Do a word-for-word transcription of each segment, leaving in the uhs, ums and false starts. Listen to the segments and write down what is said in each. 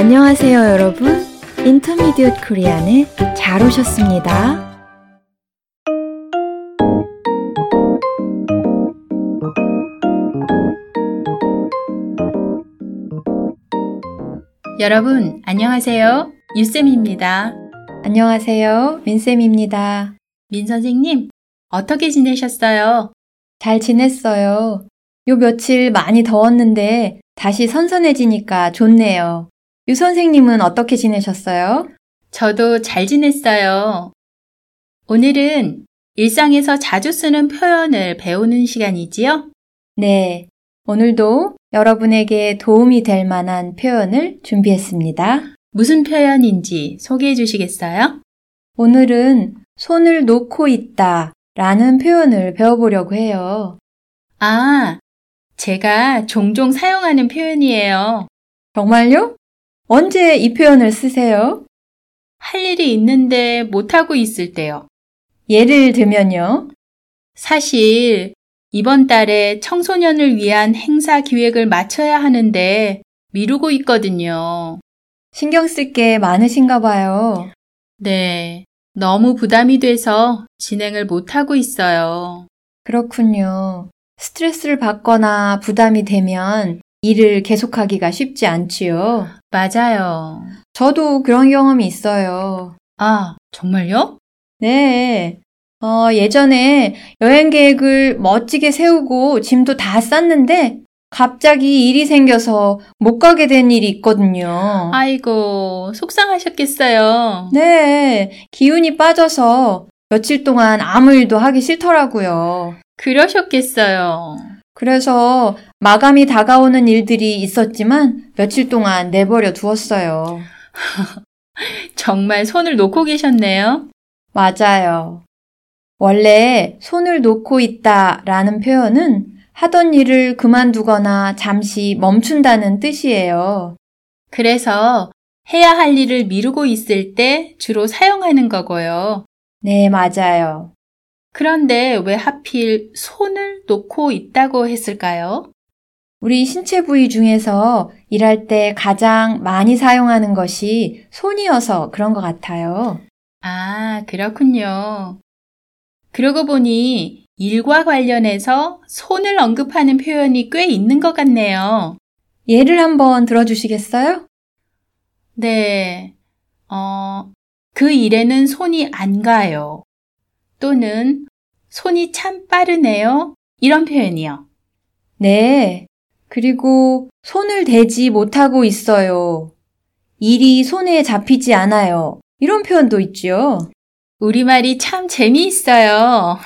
안녕하세요 여러분, 인터미디엇 코리안에 잘 오셨습니다. 여러분 안녕하세요, 유쌤입니다. 안녕하세요, 민쌤입니다. 민 선생님, 어떻게 지내셨어요? 잘 지냈어요. 요 며칠 많이 더웠는데 다시 선선해지니까 좋네요. 유 선생님은 어떻게 지내셨어요? 저도 잘 지냈어요. 오늘은 일상에서 자주 쓰는 표현을 배우는 시간이지요? 네, 오늘도 여러분에게 도움이 될 만한 표현을 준비했습니다. 무슨 표현인지 소개해 주시겠어요? 오늘은 손을 놓고 있다 라는 표현을 배워보려고 해요. 아, 제가 종종 사용하는 표현이에요. 정말요? 언제 이 표현을 쓰세요? 할 일이 있는데 못하고 있을 때요. 예를 들면요? 사실 이번 달에 청소년을 위한 행사 기획을 마쳐야 하는데 미루고 있거든요. 신경 쓸 게 많으신가 봐요. 네, 너무 부담이 돼서 진행을 못하고 있어요. 그렇군요. 스트레스를 받거나 부담이 되면 일을 계속하기가 쉽지 않지요. 맞아요. 저도 그런 경험이 있어요. 아, 정말요? 네. 어, 예전에 여행 계획을 멋지게 세우고 짐도 다 쌌는데 갑자기 일이 생겨서 못 가게 된 일이 있거든요. 아이고, 속상하셨겠어요. 네. 기운이 빠져서 며칠 동안 아무 일도 하기 싫더라고요. 그러셨겠어요. 그래서 마감이 다가오는 일들이 있었지만 며칠 동안 내버려 두었어요. 정말 손을 놓고 계셨네요. 맞아요. 원래 손을 놓고 있다 라는 표현은 하던 일을 그만두거나 잠시 멈춘다는 뜻이에요. 그래서 해야 할 일을 미루고 있을 때 주로 사용하는 거고요. 네, 맞아요. 그런데 왜 하필 손을 놓고 있다고 했을까요? 우리 신체 부위 중에서 일할 때 가장 많이 사용하는 것이 손이어서 그런 것 같아요. 아, 그렇군요. 그러고 보니 일과 관련해서 손을 언급하는 표현이 꽤 있는 것 같네요. 예를 한번 들어주시겠어요? 네, 어, 그 일에는 손이 안 가요. 또는 손이 참 빠르네요. 이런 표현이요. 네. 그리고 손을 대지 못하고 있어요. 일이 손에 잡히지 않아요. 이런 표현도 있죠. 우리말이 참 재미있어요.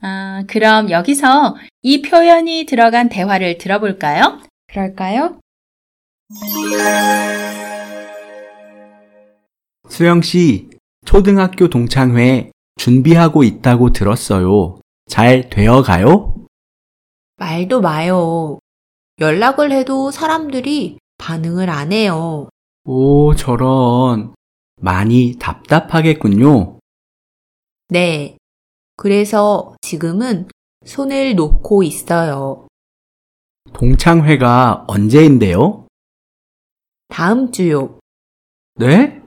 아, 그럼 여기서 이 표현이 들어간 대화를 들어볼까요? 그럴까요? 수영 씨, 초등학교 동창회 준비하고 있다고 들었어요. 잘 되어가요? 말도 마요. 연락을 해도 사람들이 반응을 안 해요. 오, 저런. 많이 답답하겠군요. 네. 그래서 지금은 손을 놓고 있어요. 동창회가 언제인데요? 다음 주요. 네?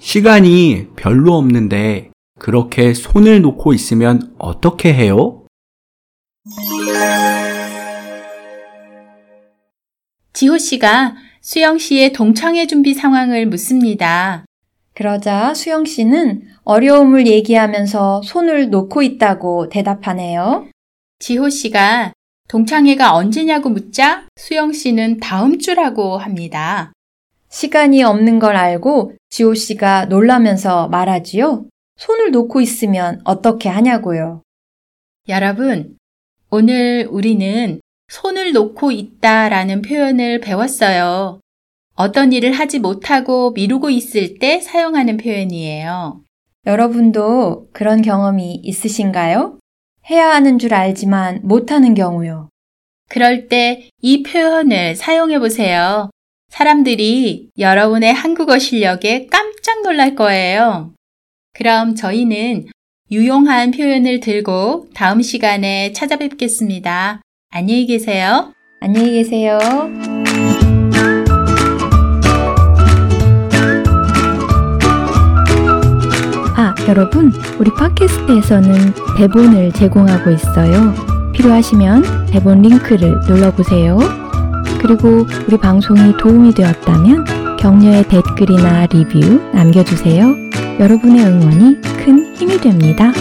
시간이 별로 없는데 그렇게 손을 놓고 있으면 어떻게 해요? 지호 씨가 수영 씨의 동창회 준비 상황을 묻습니다. 그러자 수영 씨는 어려움을 얘기하면서 손을 놓고 있다고 대답하네요. 지호 씨가 동창회가 언제냐고 묻자 수영 씨는 다음 주라고 합니다. 시간이 없는 걸 알고 지호 씨가 놀라면서 말하지요. 손을 놓고 있으면 어떻게 하냐고요. 여러분, 오늘 우리는 손을 놓고 있다라는 표현을 배웠어요. 어떤 일을 하지 못하고 미루고 있을 때 사용하는 표현이에요. 여러분도 그런 경험이 있으신가요? 해야 하는 줄 알지만 못하는 경우요. 그럴 때 이 표현을 사용해 보세요. 사람들이 여러분의 한국어 실력에 깜짝 놀랄 거예요. 그럼 저희는 유용한 표현을 들고 다음 시간에 찾아뵙겠습니다. 안녕히 계세요. 안녕히 계세요. 여러분, 우리 팟캐스트에서는 대본을 제공하고 있어요. 필요하시면 대본 링크를 눌러보세요. 그리고 우리 방송이 도움이 되었다면 격려의 댓글이나 리뷰 남겨주세요. 여러분의 응원이 큰 힘이 됩니다.